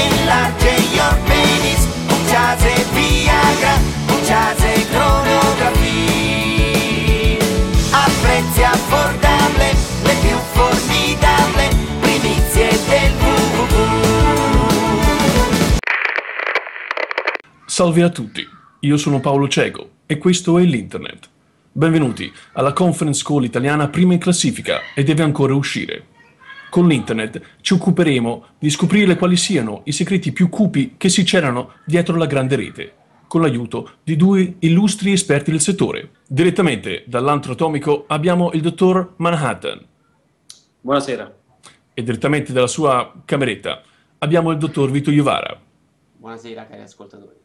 enlarge your penis, un chase Viagra, un chase cronografia, a prezzi affordabili, le più formidabili primizie del www. Salve a tutti, io sono Paolo Cieco e questo è l'Internet. Benvenuti alla Conference Call italiana prima in classifica e deve ancora uscire. Con l'Internet ci occuperemo di scoprire quali siano i segreti più cupi che si celano dietro la grande rete, con l'aiuto di due illustri esperti del settore. Direttamente dall'antro atomico abbiamo il dottor Manhattan. Buonasera. E direttamente dalla sua cameretta abbiamo il dottor Vito Iovara. Buonasera cari ascoltatori.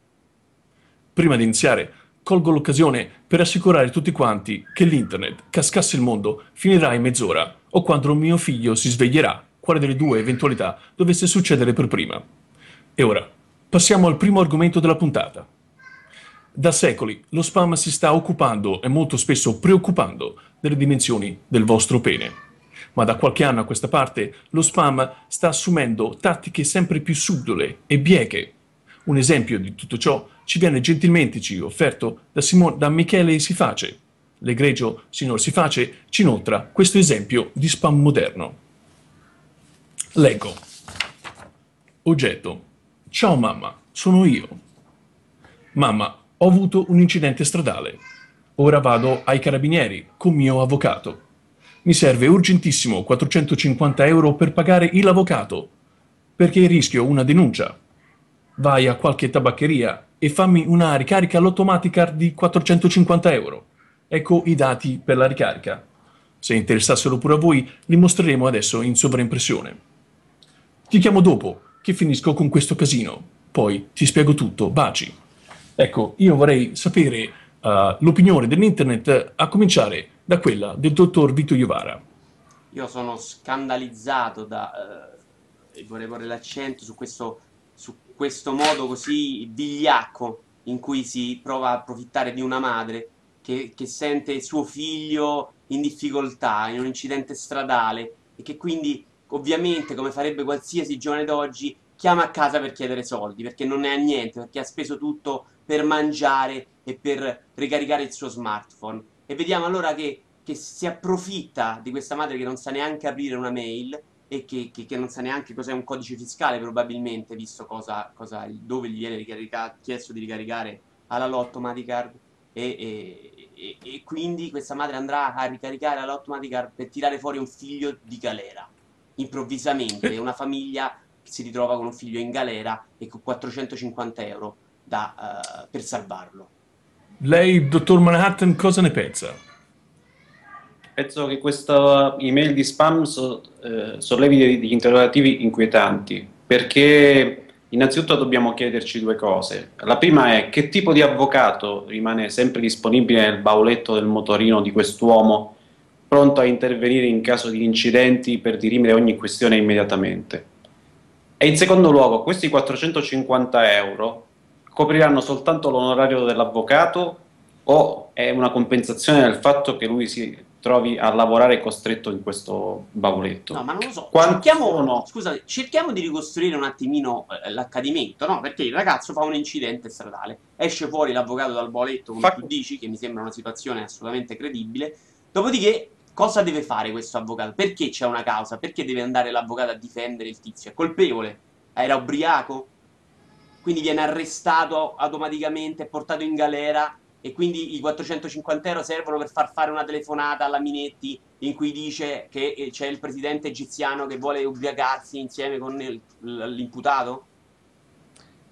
Prima di iniziare colgo l'occasione per assicurare tutti quanti che l'Internet, cascasse il mondo, finirà in mezz'ora o quando mio figlio si sveglierà, quale delle due eventualità dovesse succedere per prima. E ora, passiamo al primo argomento della puntata. Da secoli lo spam si sta occupando e molto spesso preoccupando delle dimensioni del vostro pene. Ma da qualche anno a questa parte lo spam sta assumendo tattiche sempre più subdole e bieche. Un esempio di tutto ciò ci viene gentilmente offerto da Michele Siface. L'egregio signor Siface ci inoltra questo esempio di spam moderno. Leggo. Oggetto. Ciao mamma, sono io. Mamma, ho avuto un incidente stradale. Ora vado ai carabinieri con mio avvocato. Mi serve urgentissimo 450 euro per pagare l'avvocato, perché rischio una denuncia. Vai a qualche tabaccheria e fammi una ricarica Lottomatica di 450 euro. Ecco i dati per la ricarica. Se interessassero pure a voi, li mostreremo adesso in sovraimpressione. Ti chiamo dopo, che finisco con questo casino. Poi ti spiego tutto, baci. Ecco, io vorrei sapere l'opinione dell'Internet, a cominciare da quella del dottor Vito Iovara. Io sono scandalizzato e vorrei porre l'accento su questo modo così vigliacco in cui si prova a approfittare di una madre che sente il suo figlio in difficoltà, in un incidente stradale, e che quindi ovviamente, come farebbe qualsiasi giovane d'oggi, chiama a casa per chiedere soldi, perché non ne ha niente, perché ha speso tutto per mangiare e per ricaricare il suo smartphone. E vediamo allora che si approfitta di questa madre che non sa neanche aprire una mail e che non sa neanche cos'è un codice fiscale, probabilmente, visto dove gli viene chiesto di ricaricare alla Lottomatica, e quindi questa madre andrà a ricaricare alla Lottomatica per tirare fuori un figlio di galera. Improvvisamente una famiglia si ritrova con un figlio in galera e con 450 euro per salvarlo. Lei, dottor Manhattan, cosa ne pensa? Penso che questa email di spam sollevi degli interrogativi inquietanti, perché innanzitutto dobbiamo chiederci due cose. La prima è: che tipo di avvocato rimane sempre disponibile nel bauletto del motorino di quest'uomo, pronto a intervenire in caso di incidenti per dirimere ogni questione immediatamente? E in secondo luogo, questi 450 euro copriranno soltanto l'onorario dell'avvocato o è una compensazione del fatto che lui si trovi a lavorare costretto in questo bavoletto? No, ma non lo so. Cerchiamo di ricostruire un attimino l'accadimento, no? Perché il ragazzo fa un incidente stradale, esce fuori l'avvocato dal bavoletto, come tu dici, che mi sembra una situazione assolutamente credibile. Dopodiché, cosa deve fare questo avvocato? Perché c'è una causa? Perché deve andare l'avvocato a difendere il tizio? È colpevole? Era ubriaco? Quindi viene arrestato automaticamente, portato in galera, e quindi i 450 euro servono per far fare una telefonata alla Minetti in cui dice che c'è il presidente egiziano che vuole ubriacarsi insieme con l'imputato?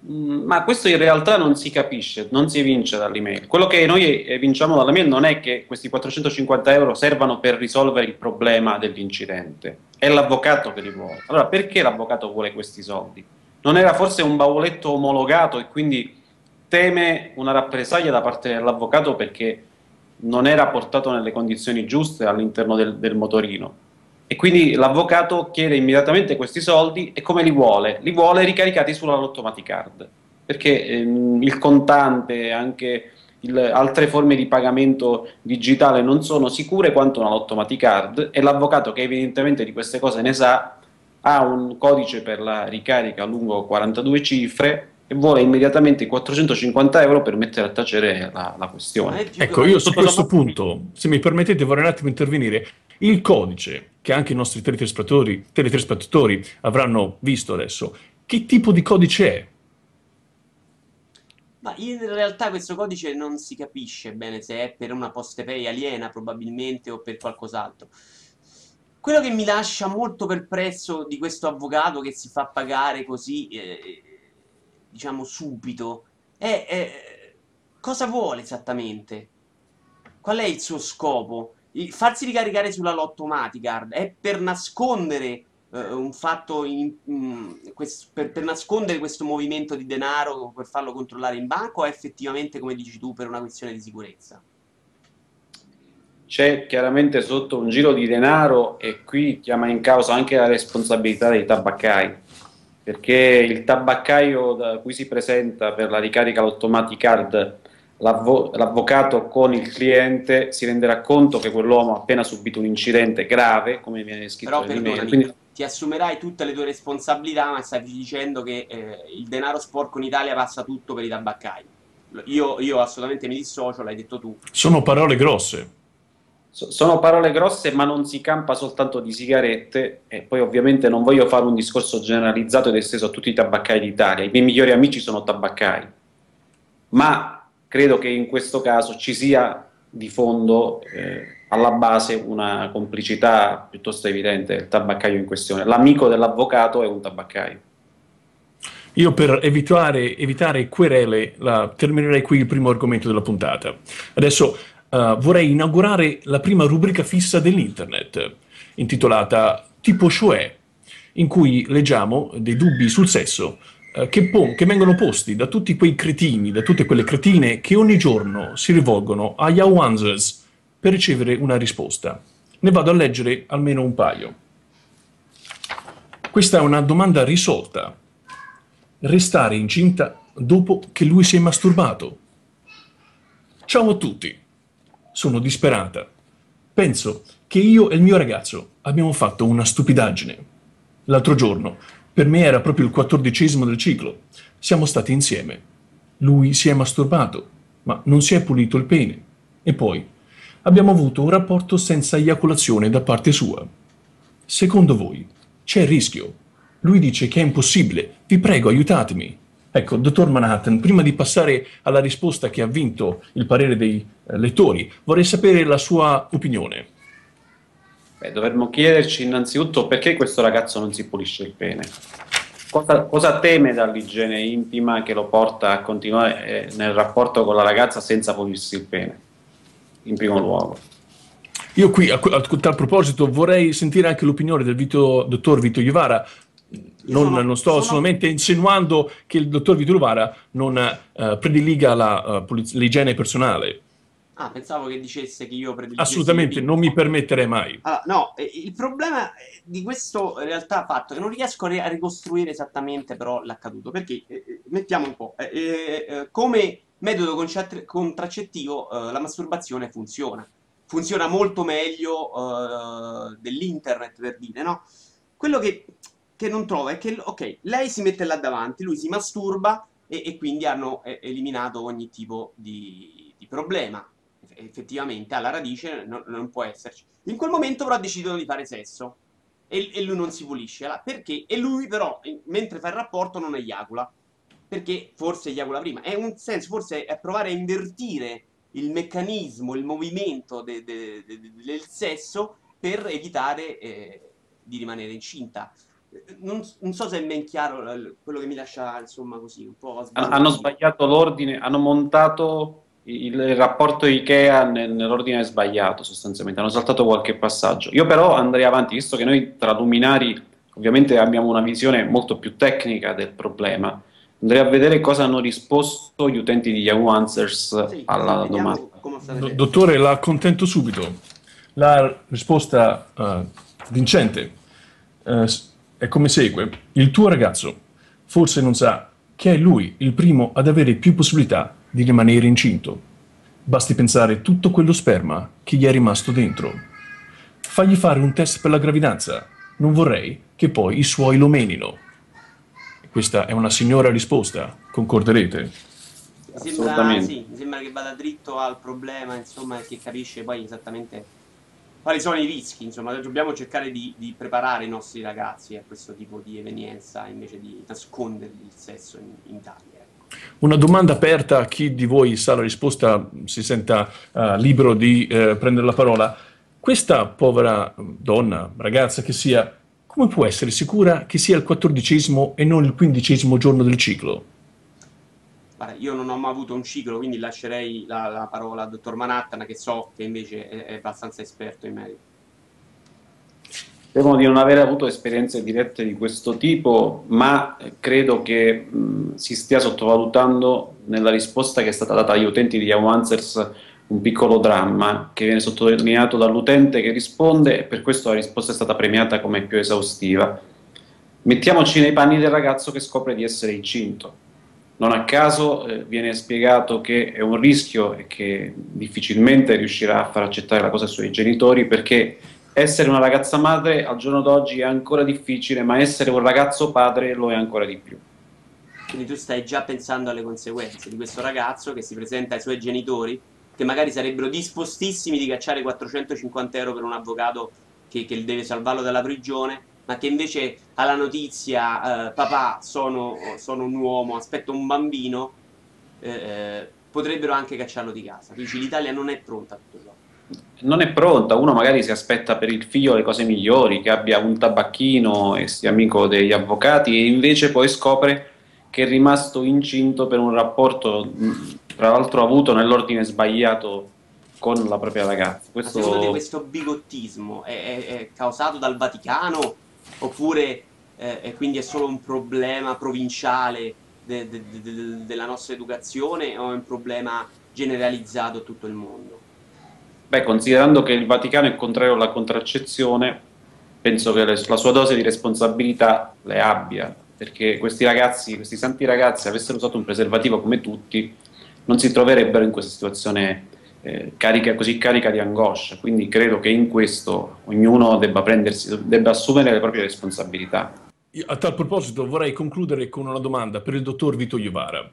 Ma questo in realtà non si capisce, non si evince dall'email. Quello che noi evinciamo dall'email non è che questi 450 euro servano per risolvere il problema dell'incidente, è l'avvocato che li vuole. Allora perché l'avvocato vuole questi soldi? Non era forse un bavoletto omologato e quindi teme una rappresaglia da parte dell'avvocato perché non era portato nelle condizioni giuste all'interno del motorino? E quindi l'avvocato chiede immediatamente questi soldi, e come li vuole? Li vuole ricaricati sulla Lottomaticard, perché il contante, anche altre forme di pagamento digitale non sono sicure quanto una Lottomaticard, e l'avvocato, che evidentemente di queste cose ne sa, ha un codice per la ricarica lungo 42 cifre e vuole immediatamente 450 euro per mettere a tacere la questione. Ecco, io su questo punto, se mi permettete, vorrei un attimo intervenire. Il codice che anche i nostri teletelespettatori avranno visto adesso, che tipo di codice è? Ma in realtà questo codice non si capisce bene se è per una postepay aliena probabilmente o per qualcos'altro. Quello che mi lascia molto perplesso di questo avvocato che si fa pagare così, diciamo subito, è cosa vuole esattamente? Qual è il suo scopo? Farsi ricaricare sulla Lottomatica è per nascondere un fatto per nascondere questo movimento di denaro, per farlo controllare in banca, o effettivamente, come dici tu, per una questione di sicurezza? C'è chiaramente sotto un giro di denaro, e qui chiama in causa anche la responsabilità dei tabaccai, perché il tabaccaio da cui si presenta per la ricarica Lottomaticard l'avvocato con il cliente si renderà conto che quell'uomo ha appena subito un incidente grave, come viene scritto nell'email. Quindi ti assumerai tutte le tue responsabilità, ma stai dicendo che il denaro sporco in Italia passa tutto per i tabaccai. Io assolutamente mi dissocio, l'hai detto tu. Sono parole grosse. Sono parole grosse, ma non si campa soltanto di sigarette, e poi ovviamente non voglio fare un discorso generalizzato ed esteso a tutti i tabaccai d'Italia. I miei migliori amici sono tabaccai, ma credo che in questo caso ci sia di fondo alla base una complicità piuttosto evidente del tabaccaio in questione. L'amico dell'avvocato è un tabaccaio. Io per evitare querele terminerei qui il primo argomento della puntata. Adesso vorrei inaugurare la prima rubrica fissa dell'internet, intitolata Tipo Cioè, in cui leggiamo dei dubbi sul sesso che vengono posti da tutti quei cretini, da tutte quelle cretine che ogni giorno si rivolgono a Yahoo Answers per ricevere una risposta. Ne vado a leggere almeno un paio. Questa è una domanda risolta. Restare incinta dopo che lui si è masturbato. Ciao a tutti, sono disperata. Penso che io e il mio ragazzo abbiamo fatto una stupidaggine. L'altro giorno, per me era proprio il 14° del ciclo, siamo stati insieme. Lui si è masturbato, ma non si è pulito il pene. E poi abbiamo avuto un rapporto senza eiaculazione da parte sua. Secondo voi c'è il rischio? Lui dice che è impossibile, vi prego aiutatemi. Ecco, dottor Manhattan, prima di passare alla risposta che ha vinto il parere dei lettori, vorrei sapere la sua opinione. Dovremmo chiederci innanzitutto perché questo ragazzo non si pulisce il pene. Cosa teme dall'igiene intima che lo porta a continuare nel rapporto con la ragazza senza pulirsi il pene? In primo luogo, io qui a tal proposito vorrei sentire anche l'opinione del dottor Vito Iovara. Non sto solamente insinuando che il dottor Vito Iovara non prediliga l'igiene personale. Ah, pensavo che dicesse che io prediligo. Assolutamente, non mi permetterei mai. Allora, no, il problema di questo in realtà fatto che non riesco a ricostruire esattamente però l'accaduto, perché mettiamo un po', come metodo contraccettivo la masturbazione funziona molto meglio dell'internet, per dire, no? Quello che non trovo è che, ok, lei si mette là davanti, lui si masturba e quindi hanno eliminato ogni tipo di problema. Effettivamente alla radice non può esserci. In quel momento però decidono di fare sesso e lui non si pulisce. Allora, perché? E lui però mentre fa il rapporto non eiacula, perché forse eiacula prima. È un senso, forse è provare a invertire il meccanismo, il movimento del sesso per evitare di rimanere incinta. Non so se è ben chiaro quello che mi lascia, insomma, così un po' sbagliato. Hanno sbagliato l'ordine, hanno montato il rapporto Ikea nell'ordine sbagliato, sostanzialmente hanno saltato qualche passaggio. Io però andrei avanti, visto che noi tra luminari ovviamente abbiamo una visione molto più tecnica del problema. Andrei a vedere cosa hanno risposto gli utenti di Yahoo Answers alla domanda. Dottore, la accontento subito. La risposta vincente è come segue: il tuo ragazzo forse non sa che è lui il primo ad avere più possibilità di rimanere incinto. Basti pensare tutto quello sperma che gli è rimasto dentro. Fagli fare un test per la gravidanza. Non vorrei che poi i suoi lo menino. Questa è una signora risposta, concorderete? Assolutamente. Sembra, sì, mi sembra che vada dritto al problema, insomma, che capisce poi esattamente quali sono i rischi, insomma. Dobbiamo cercare di preparare i nostri ragazzi a questo tipo di evenienza invece di nascondergli il sesso in Italia. Una domanda aperta a chi di voi sa la risposta, si senta libero di prendere la parola. Questa povera donna, ragazza che sia, come può essere sicura che sia il 14° e non il 15° giorno del ciclo? Io non ho mai avuto un ciclo, quindi lascerei la parola al dottor Manhattan, che so che invece è abbastanza esperto in merito. Temo di non aver avuto esperienze dirette di questo tipo, ma credo che si stia sottovalutando nella risposta che è stata data agli utenti di Yahoo Answers un piccolo dramma che viene sottolineato dall'utente che risponde, e per questo la risposta è stata premiata come più esaustiva. Mettiamoci nei panni del ragazzo che scopre di essere incinto. Non a caso viene spiegato che è un rischio e che difficilmente riuscirà a far accettare la cosa ai suoi genitori, perché essere una ragazza madre al giorno d'oggi è ancora difficile, ma essere un ragazzo padre lo è ancora di più. Quindi tu stai già pensando alle conseguenze di questo ragazzo che si presenta ai suoi genitori, che magari sarebbero dispostissimi di cacciare 450 euro per un avvocato che deve salvarlo dalla prigione, ma che invece alla notizia papà sono un uomo, aspetto un bambino, potrebbero anche cacciarlo di casa. Dici, l'Italia non è pronta a tutto ciò. Non è pronta, uno magari si aspetta per il figlio le cose migliori, che abbia un tabacchino e sia amico degli avvocati, e invece poi scopre che è rimasto incinto per un rapporto, tra l'altro avuto nell'ordine sbagliato, con la propria ragazza. Questo... Ma secondo te questo bigottismo è causato dal Vaticano? Oppure quindi è solo un problema provinciale della nostra educazione, o è un problema generalizzato a tutto il mondo? Beh, considerando che il Vaticano è contrario alla contraccezione, penso che la sua dose di responsabilità le abbia, perché questi santi ragazzi, avessero usato un preservativo come tutti, non si troverebbero in questa situazione così carica di angoscia. Quindi credo che in questo ognuno debba assumere le proprie responsabilità. A tal proposito vorrei concludere con una domanda per il dottor Vito Iovara.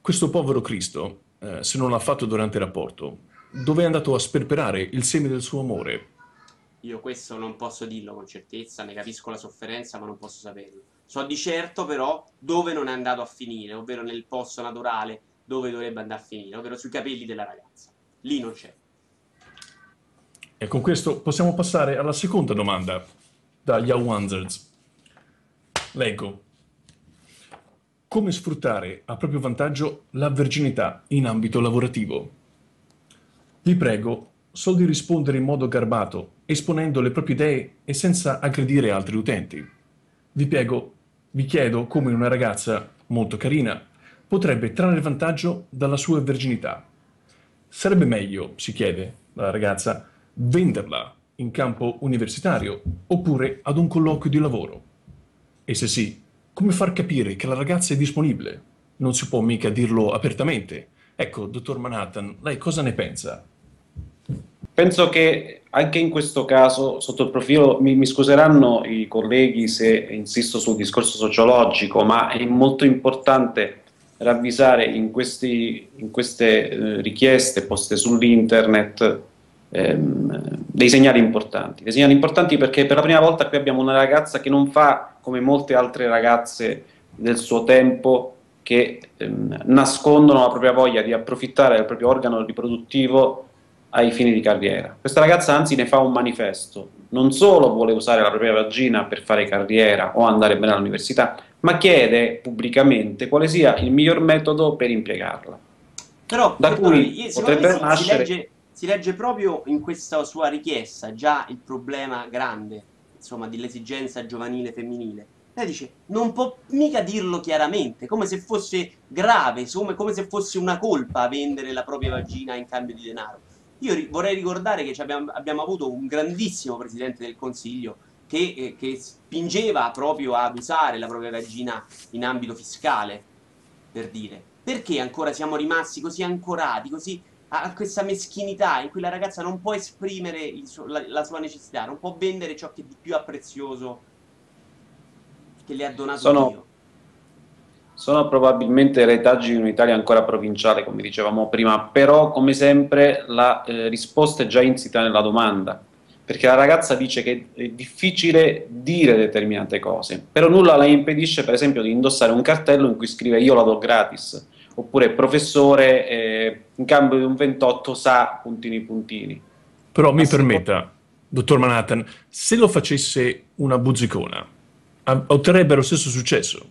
Questo povero Cristo, se non l'ha fatto durante il rapporto, dove è andato a sperperare il seme del suo amore? Io questo non posso dirlo con certezza, ne capisco la sofferenza, ma non posso saperlo. So di certo però dove non è andato a finire, ovvero nel posto naturale dove dovrebbe andare a finire, ovvero sui capelli della ragazza. Lì non c'è. E con questo possiamo passare alla seconda domanda da Yahoo Answers. Leggo. Come sfruttare a proprio vantaggio la verginità in ambito lavorativo? Vi prego solo di rispondere in modo garbato, esponendo le proprie idee e senza aggredire altri utenti. Vi chiedo come una ragazza molto carina potrebbe trarre vantaggio dalla sua verginità. Sarebbe meglio, si chiede la ragazza, venderla in campo universitario oppure ad un colloquio di lavoro? E se sì, come far capire che la ragazza è disponibile? Non si può mica dirlo apertamente. Ecco, dottor Manhattan, lei cosa ne pensa? Penso che anche in questo caso, sotto il profilo, mi scuseranno i colleghi se insisto sul discorso sociologico, ma è molto importante ravvisare in queste richieste poste sull'internet dei segnali importanti, perché per la prima volta qui abbiamo una ragazza che non fa come molte altre ragazze del suo tempo, che nascondono la propria voglia di approfittare del proprio organo riproduttivo ai fini di carriera. Questa ragazza anzi ne fa un manifesto, non solo vuole usare la propria vagina per fare carriera o andare bene all'università, ma chiede pubblicamente quale sia il miglior metodo per impiegarla. Però da cui potrebbe nascere... si legge proprio in questa sua richiesta già il problema grande, insomma, dell'esigenza giovanile femminile. Lei dice, non può mica dirlo chiaramente, come se fosse grave, come se fosse una colpa vendere la propria vagina in cambio di denaro. Io vorrei ricordare che abbiamo avuto un grandissimo Presidente del Consiglio che spingeva proprio ad usare la propria vagina in ambito fiscale, per dire. Perché ancora siamo rimasti così ancorati, così a questa meschinità in cui la ragazza non può esprimere la sua necessità, non può vendere ciò che di più ha prezioso che le ha donato Dio. Sono probabilmente retaggi di un'Italia ancora provinciale, come dicevamo prima, però come sempre la risposta è già insita nella domanda, perché la ragazza dice che è difficile dire determinate cose, però nulla la impedisce per esempio di indossare un cartello in cui scrive "io la do gratis", oppure "professore in cambio di un 28 sa puntini puntini". Però mi permetta, dottor Manhattan, se lo facesse una buzzicona, otterrebbe lo stesso successo?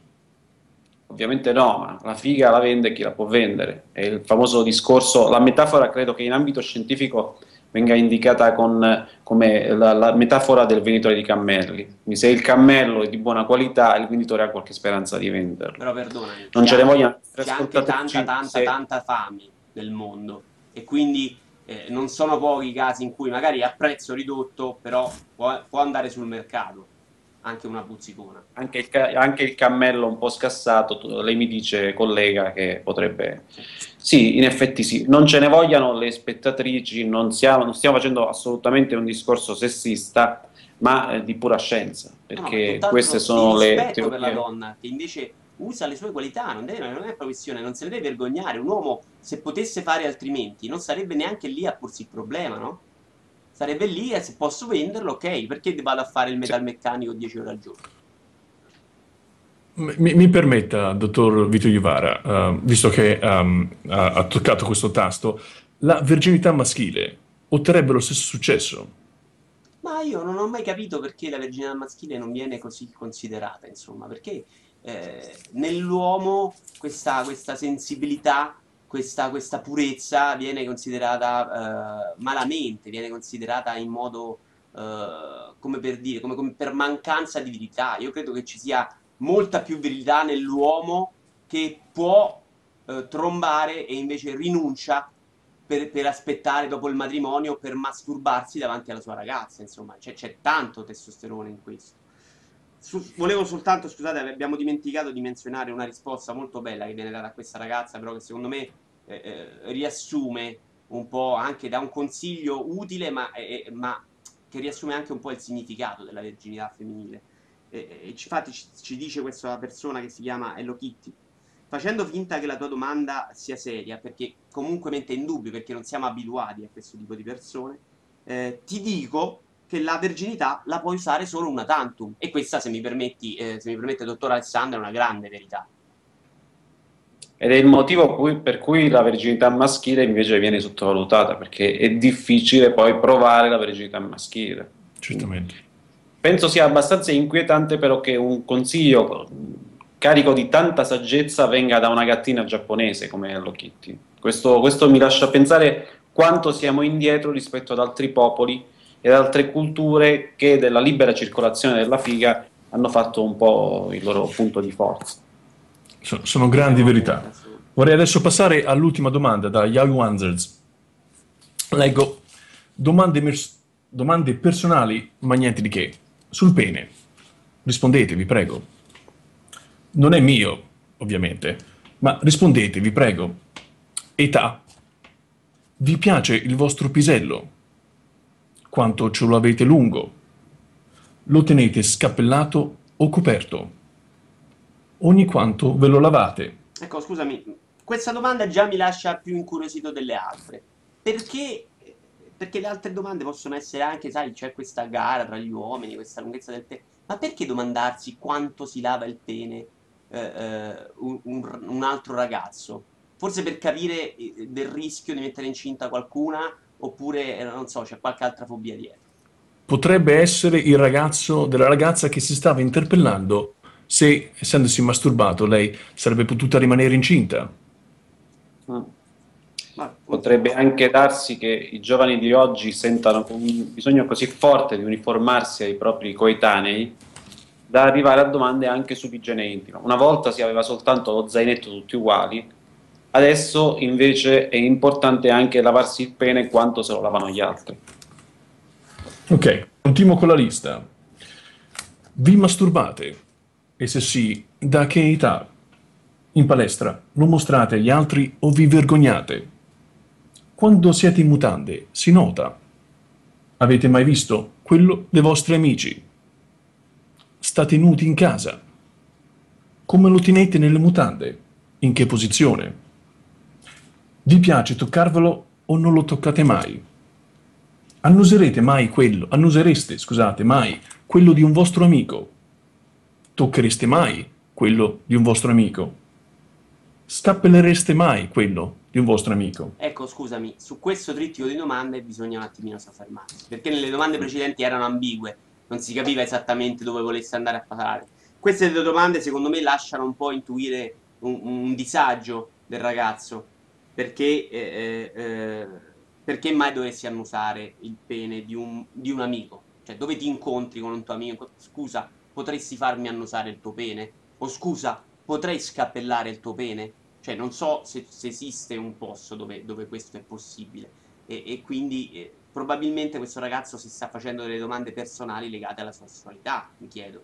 Ovviamente no, ma la figa la vende chi la può vendere. È il famoso discorso, la metafora credo che in ambito scientifico venga indicata come la metafora del venditore di cammelli. Quindi se il cammello è di buona qualità, il venditore ha qualche speranza di venderlo. Però perdonami, non ce ne vogliono. C'è anche tanta fame nel mondo, e quindi non sono pochi i casi in cui magari a prezzo ridotto però può andare sul mercato anche una buzzicona. Anche il cammello un po' scassato, lei mi dice, collega, che potrebbe... Sì, in effetti sì, non ce ne vogliano le spettatrici, non stiamo facendo assolutamente un discorso sessista, ma di pura scienza, perché queste sono le teorie. Per la donna, che invece usa le sue qualità, non è professione, non se ne deve vergognare. Un uomo, se potesse fare altrimenti, non sarebbe neanche lì a porsi il problema, no? Sarebbe lì e se posso venderlo, ok, perché vado a fare il metalmeccanico 10 ore al giorno? Mi permetta, dottor Vito Iovara, visto che ha toccato questo tasto, la verginità maschile otterrebbe lo stesso successo? Ma io non ho mai capito perché la verginità maschile non viene così considerata, insomma, perché nell'uomo questa sensibilità, questa purezza viene considerata malamente, viene considerata in modo, come per dire, come per mancanza di virilità. Io credo che ci sia molta più virilità nell'uomo che può trombare e invece rinuncia per aspettare dopo il matrimonio, per masturbarsi davanti alla sua ragazza, insomma, c'è tanto testosterone in questo. Volevo soltanto, scusate, abbiamo dimenticato di menzionare una risposta molto bella che viene data a questa ragazza, però che secondo me riassume un po' anche, da un consiglio utile, ma che riassume anche un po' il significato della verginità femminile. Infatti ci dice questa persona che si chiama Hello Kitty: facendo finta che la tua domanda sia seria, perché comunque mette in dubbio, perché non siamo abituati a questo tipo di persone, ti dico che la verginità la puoi usare solo una tantum. E questa, se mi permette, dottor Alessandro, è una grande verità. Ed è il motivo per cui la verginità maschile invece viene sottovalutata, perché è difficile poi provare la verginità maschile. Certamente. Penso sia abbastanza inquietante però che un consiglio carico di tanta saggezza venga da una gattina giapponese come Hello Kitty. Questo mi lascia pensare quanto siamo indietro rispetto ad altri popoli e altre culture che della libera circolazione della figa hanno fatto un po' il loro punto di forza. Sono grandi verità. Vorrei adesso passare all'ultima domanda da Yahoo Answers. Leggo: domande personali, ma niente di che. Sul pene. Rispondete, vi prego. Non è mio, ovviamente, ma rispondete, vi prego. Età. Vi piace il vostro pisello? Quanto ce lo avete lungo? Lo tenete scappellato o coperto? Ogni quanto ve lo lavate? Ecco, scusami, questa domanda già mi lascia più incuriosito delle altre. Perché le altre domande possono essere anche, sai, c'è questa gara tra gli uomini, questa lunghezza del pene. Ma perché domandarsi quanto si lava il pene un altro ragazzo? Forse per capire del rischio di mettere incinta qualcuna? Oppure, non so, c'è qualche altra fobia dietro? Potrebbe essere il ragazzo della ragazza che si stava interpellando se, essendosi masturbato, lei sarebbe potuta rimanere incinta. Potrebbe anche darsi che i giovani di oggi sentano un bisogno così forte di uniformarsi ai propri coetanei da arrivare a domande anche sull'igiene intima. Una volta si aveva soltanto lo zainetto tutti uguali, adesso invece è importante anche lavarsi il pene quanto se lo lavano gli altri. Ok, continuo con la lista. Vi masturbate? E se sì, da che età? In palestra lo mostrate agli altri o vi vergognate? Quando siete in mutande si nota? Avete mai visto quello dei vostri amici? State nudi in casa? Come lo tenete nelle mutande? In che posizione? Vi piace toccarvelo o non lo toccate mai? Annusereste mai quello di un vostro amico? Tocchereste mai quello di un vostro amico? Scappellereste mai quello di un vostro amico? Ecco, scusami, su questo trittico di domande bisogna un attimino soffermarsi, perché nelle domande precedenti erano ambigue, non si capiva esattamente dove volesse andare a parare. Queste due domande, secondo me, lasciano un po' intuire un disagio del ragazzo, perché mai dovessi annusare il pene di un amico? Cioè, dove ti incontri con un tuo amico? Scusa, potresti farmi annusare il tuo pene? O scusa, potrei scappellare il tuo pene? Cioè, non so se esiste un posto dove questo è possibile. E quindi probabilmente questo ragazzo si sta facendo delle domande personali legate alla sessualità, mi chiedo.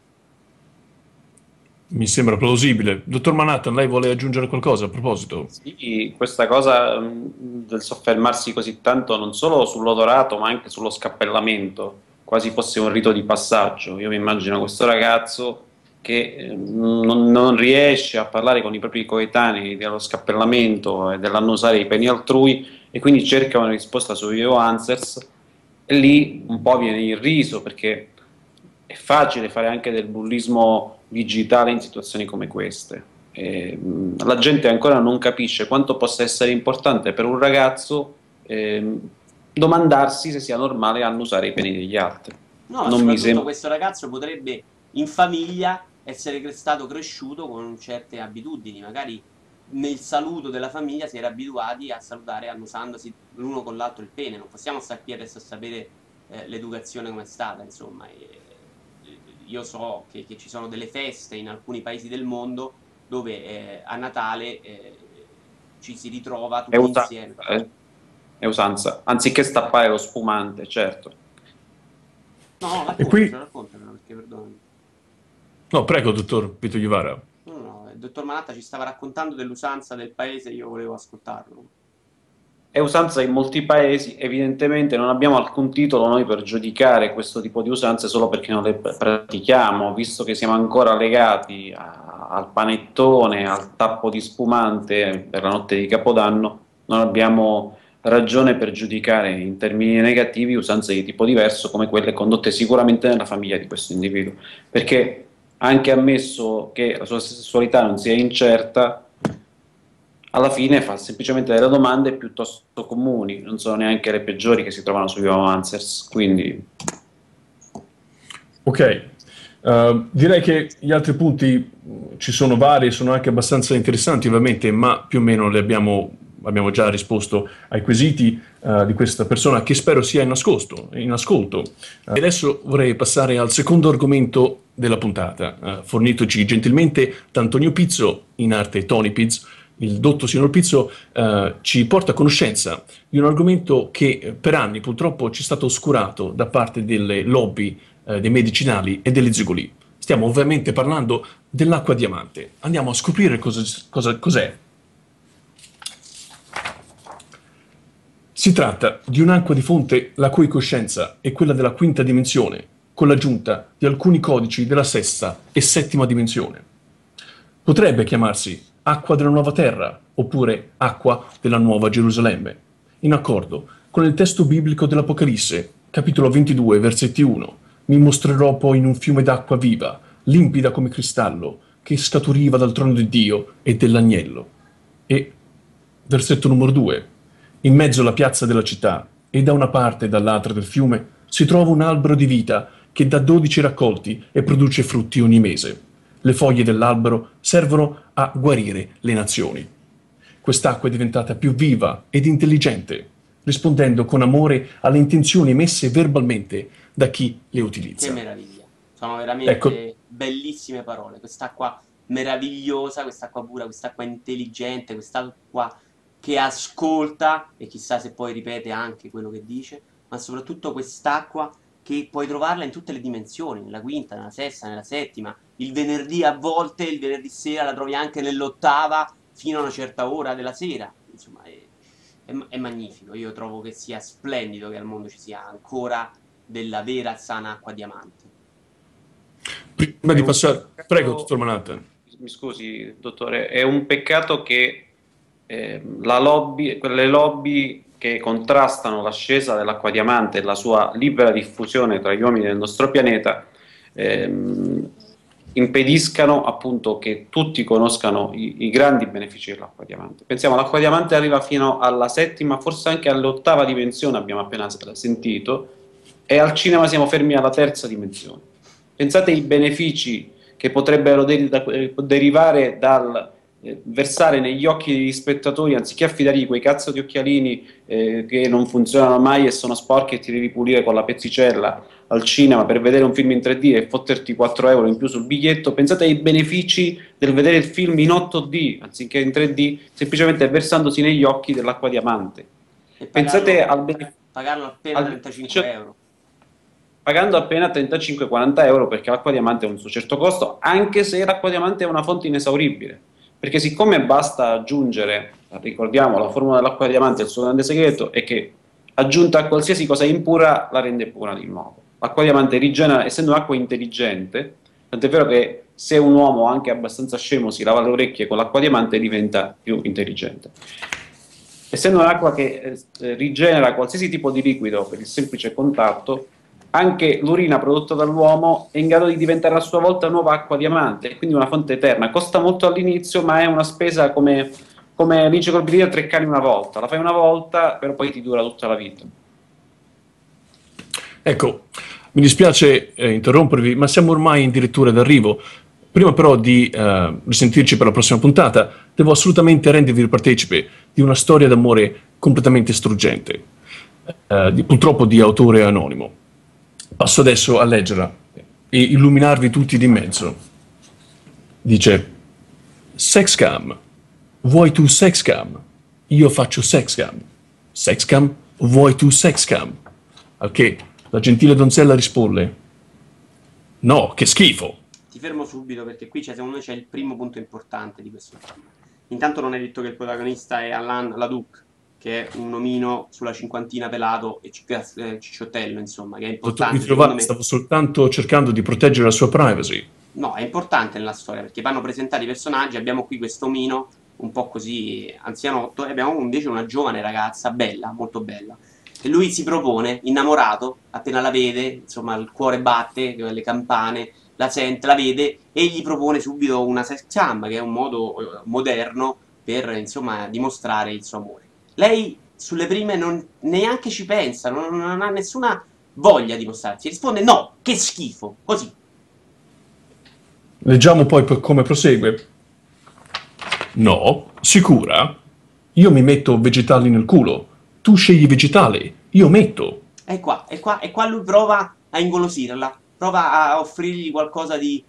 Mi sembra plausibile. Dottor Manhattan, lei vuole aggiungere qualcosa a proposito? Sì, questa cosa del soffermarsi così tanto non solo sull'odorato ma anche sullo scappellamento, quasi fosse un rito di passaggio. Io mi immagino questo ragazzo che non riesce a parlare con i propri coetanei dello scappellamento e dell'annusare i peni altrui e quindi cerca una risposta su Yahoo Answers e lì un po' viene il riso, perché è facile fare anche del bullismo digitale in situazioni come queste. La gente ancora non capisce quanto possa essere importante per un ragazzo domandarsi se sia normale annusare i peni degli altri. No, non mi sembra. Questo ragazzo potrebbe in famiglia essere stato cresciuto con certe abitudini, magari nel saluto della famiglia si era abituati a salutare annusandosi l'uno con l'altro il pene. Non possiamo stare qui adesso a sapere l'educazione com'è stata, insomma. Io so che ci sono delle feste in alcuni paesi del mondo dove a Natale ci si ritrova tutti insieme. È usanza, anziché stappare lo spumante, certo. No, raccontamelo, perché perdonami. No, prego, dottor Vito Iovara. No, il dottor Manhattan ci stava raccontando dell'usanza del paese, io volevo ascoltarlo. È usanza in molti paesi, evidentemente non abbiamo alcun titolo noi per giudicare questo tipo di usanze solo perché non le pratichiamo, visto che siamo ancora legati al panettone, al tappo di spumante per la notte di Capodanno, non abbiamo ragione per giudicare in termini negativi usanze di tipo diverso come quelle condotte sicuramente nella famiglia di questo individuo, perché anche ammesso che la sua sessualità non sia incerta, alla fine fa semplicemente delle domande piuttosto comuni, non sono neanche le peggiori che si trovano su Yahoo Answers, quindi... Ok, direi che gli altri punti ci sono vari, sono anche abbastanza interessanti ovviamente, ma più o meno le abbiamo già risposto ai quesiti di questa persona, che spero sia in ascolto. E adesso vorrei passare al secondo argomento della puntata, fornitoci gentilmente da Antonio Pizzo, in arte Tony Pizzo. Il dottor signor Pizzo ci porta a conoscenza di un argomento che per anni purtroppo ci è stato oscurato da parte delle lobby dei medicinali e delle zigolì. Stiamo ovviamente parlando dell'acqua diamante. Andiamo a scoprire cos'è. Si tratta di un'acqua di fonte la cui coscienza è quella della quinta dimensione, con l'aggiunta di alcuni codici della sesta e settima dimensione. Potrebbe chiamarsi acqua della Nuova Terra, oppure acqua della Nuova Gerusalemme, in accordo con il testo biblico dell'Apocalisse, capitolo 22, versetti 1. Mi mostrerò poi in un fiume d'acqua viva, limpida come cristallo, che scaturiva dal trono di Dio e dell'agnello. E versetto numero 2. In mezzo alla piazza della città, e da una parte e dall'altra del fiume, si trova un albero di vita che dà 12 raccolti e produce frutti ogni mese. Le foglie dell'albero servono a guarire le nazioni. Quest'acqua è diventata più viva ed intelligente, rispondendo con amore alle intenzioni emesse verbalmente da chi le utilizza. Che meraviglia! Sono veramente bellissime parole. Quest'acqua meravigliosa, quest'acqua pura, quest'acqua intelligente, quest'acqua che ascolta e chissà se poi ripete anche quello che dice, ma soprattutto quest'acqua che puoi trovarla in tutte le dimensioni, nella quinta, nella sesta, nella settima, il venerdì a volte, il venerdì sera la trovi anche nell'ottava fino a una certa ora della sera, insomma è magnifico, io trovo che sia splendido che al mondo ci sia ancora della vera sana acqua diamante. Prima di passare, prego dottor Manhattan. mi scusi dottore, è un peccato che le lobby che contrastano l'ascesa dell'acqua diamante e la sua libera diffusione tra gli uomini del nostro pianeta impediscano appunto che tutti conoscano i grandi benefici dell'acqua diamante. Pensiamo, l'acqua diamante arriva fino alla settima, forse anche all'ottava dimensione, abbiamo appena sentito, e al cinema siamo fermi alla terza dimensione. Pensate ai benefici che potrebbero derivare dal versare negli occhi degli spettatori, anziché affidargli quei cazzo di occhialini che non funzionano mai e sono sporchi e ti devi pulire con la pezzicella al cinema per vedere un film in 3D e fotterti 4 euro in più sul biglietto. Pensate ai benefici del vedere il film in 8D anziché in 3D, semplicemente versandosi negli occhi dell'acqua diamante. E pensate pagarlo appena 35 euro. Pagando appena 35-40 euro, perché l'acqua diamante ha un suo certo costo, anche se l'acqua diamante è una fonte inesauribile. Perché siccome basta aggiungere, ricordiamo, la formula dell'acqua diamante, il suo grande segreto è che aggiunta a qualsiasi cosa impura la rende pura di nuovo. L'acqua diamante rigenera, essendo un'acqua intelligente, tant'è vero che se un uomo anche abbastanza scemo si lava le orecchie con l'acqua diamante diventa più intelligente. Essendo un'acqua che rigenera qualsiasi tipo di liquido per il semplice contatto, anche l'urina prodotta dall'uomo è in grado di diventare a sua volta nuova acqua diamante, quindi una fonte eterna. Costa molto all'inizio, ma è una spesa come vince col biglietto 3 cani una volta. La fai una volta, però poi ti dura tutta la vita. Ecco, mi dispiace interrompervi, ma siamo ormai addirittura d'arrivo. Prima però di risentirci per la prossima puntata, devo assolutamente rendervi partecipe di una storia d'amore completamente struggente, purtroppo di autore anonimo. Passo adesso a leggerla e illuminarvi tutti di mezzo. Dice: Sexcam, vuoi tu sexcam? Io faccio sexcam. Sexcam, vuoi tu sexcam? Al che la gentile donzella risponde: no, che schifo. Ti fermo subito perché qui secondo me c'è il primo punto importante di questo film. Intanto non è detto che il protagonista è Alain Laduc, che è un omino sulla cinquantina pelato e cicciottello, insomma, che è importante. Stavo soltanto cercando di proteggere la sua privacy. No, è importante nella storia, perché vanno presentati i personaggi. Abbiamo qui questo omino, un po' così anzianotto, e abbiamo invece una giovane ragazza, bella, molto bella. E lui si propone, innamorato, appena la vede, insomma, il cuore batte, le campane, la sente, la vede, e gli propone subito una sexcam, che è un modo moderno per, insomma, dimostrare il suo amore. Lei sulle prime non neanche ci pensa, non ha nessuna voglia di mostrarsi. Risponde: no, che schifo, così. Leggiamo poi come prosegue. No, sicura? Io mi metto vegetali nel culo. Tu scegli vegetale, io metto. E qua lui prova a ingolosirla, prova a offrirgli qualcosa di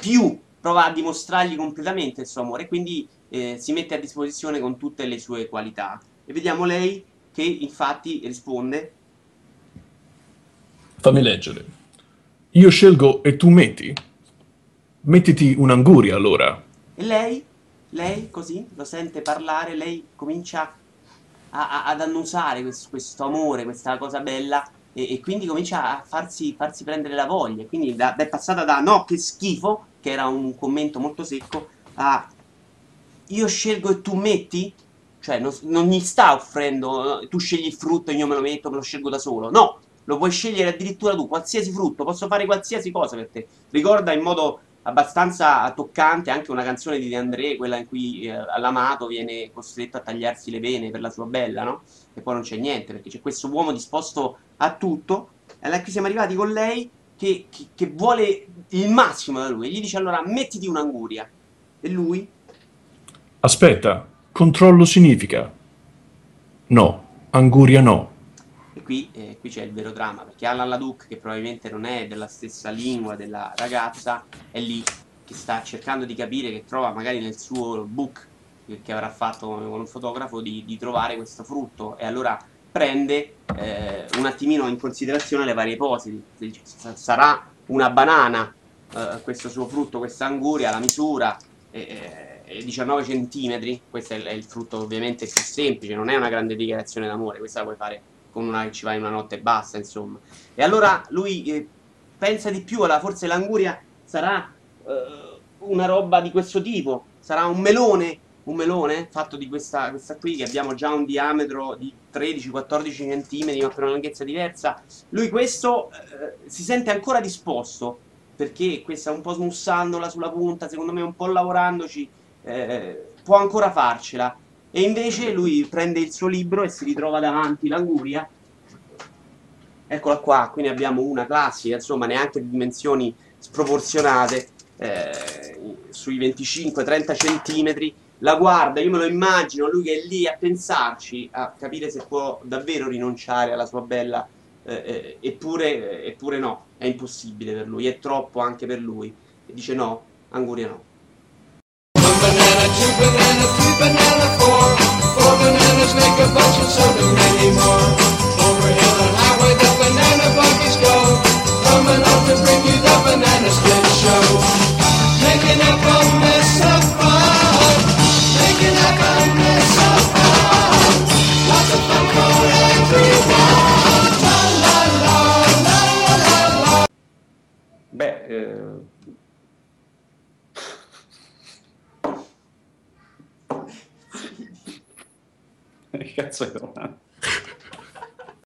più, prova a dimostrargli completamente il suo amore, quindi... si mette a disposizione con tutte le sue qualità. E vediamo lei che infatti risponde: fammi leggere. Io scelgo e tu metti. Mettiti un'anguria allora. E lei così lo sente parlare, lei comincia ad annusare questo amore, questa cosa bella, e quindi comincia a farsi prendere la voglia. Quindi è passata da no che schifo, che era un commento molto secco, a io scelgo e tu metti? Cioè non gli sta offrendo tu scegli il frutto e io me lo metto, me lo scelgo da solo. No, lo puoi scegliere addirittura tu, qualsiasi frutto, posso fare qualsiasi cosa per te. Ricorda in modo abbastanza toccante anche una canzone di De André, quella in cui l'amato viene costretto a tagliarsi le vene per la sua bella, no? E poi non c'è niente, perché c'è questo uomo disposto a tutto. E allora qui siamo arrivati con lei che vuole il massimo da lui. E gli dice: allora mettiti un'anguria. E lui... aspetta, controllo significa? No, anguria no. E qui c'è il vero dramma, perché Alain Laduc, che probabilmente non è della stessa lingua della ragazza, è lì che sta cercando di capire, che trova magari nel suo book che avrà fatto con un fotografo, di trovare questo frutto. E allora prende un attimino in considerazione le varie ipotesi. Sarà una banana questo suo frutto, questa anguria, la misura... 19 centimetri, questo è il frutto ovviamente più semplice, non è una grande dichiarazione d'amore, questa la puoi fare con una che ci vai in una notte e basta, insomma. E allora lui pensa di più, forse l'anguria sarà una roba di questo tipo. Sarà un melone? Un melone fatto di questa qui, che abbiamo già un diametro di 13-14 cm, ma per una lunghezza diversa. Lui questo si sente ancora disposto, perché questa un po' smussandola sulla punta, secondo me un po' lavorandoci, può ancora farcela. E invece lui prende il suo libro e si ritrova davanti l'anguria. Eccola qua, qui ne abbiamo una classica, insomma, neanche di dimensioni sproporzionate, sui 25-30 cm. La guarda, io me lo immagino, lui che è lì a pensarci, a capire se può davvero rinunciare alla sua bella, eppure no, è impossibile per lui, è troppo anche per lui. E dice no, anguria no. Beh, che cazzo è domanda?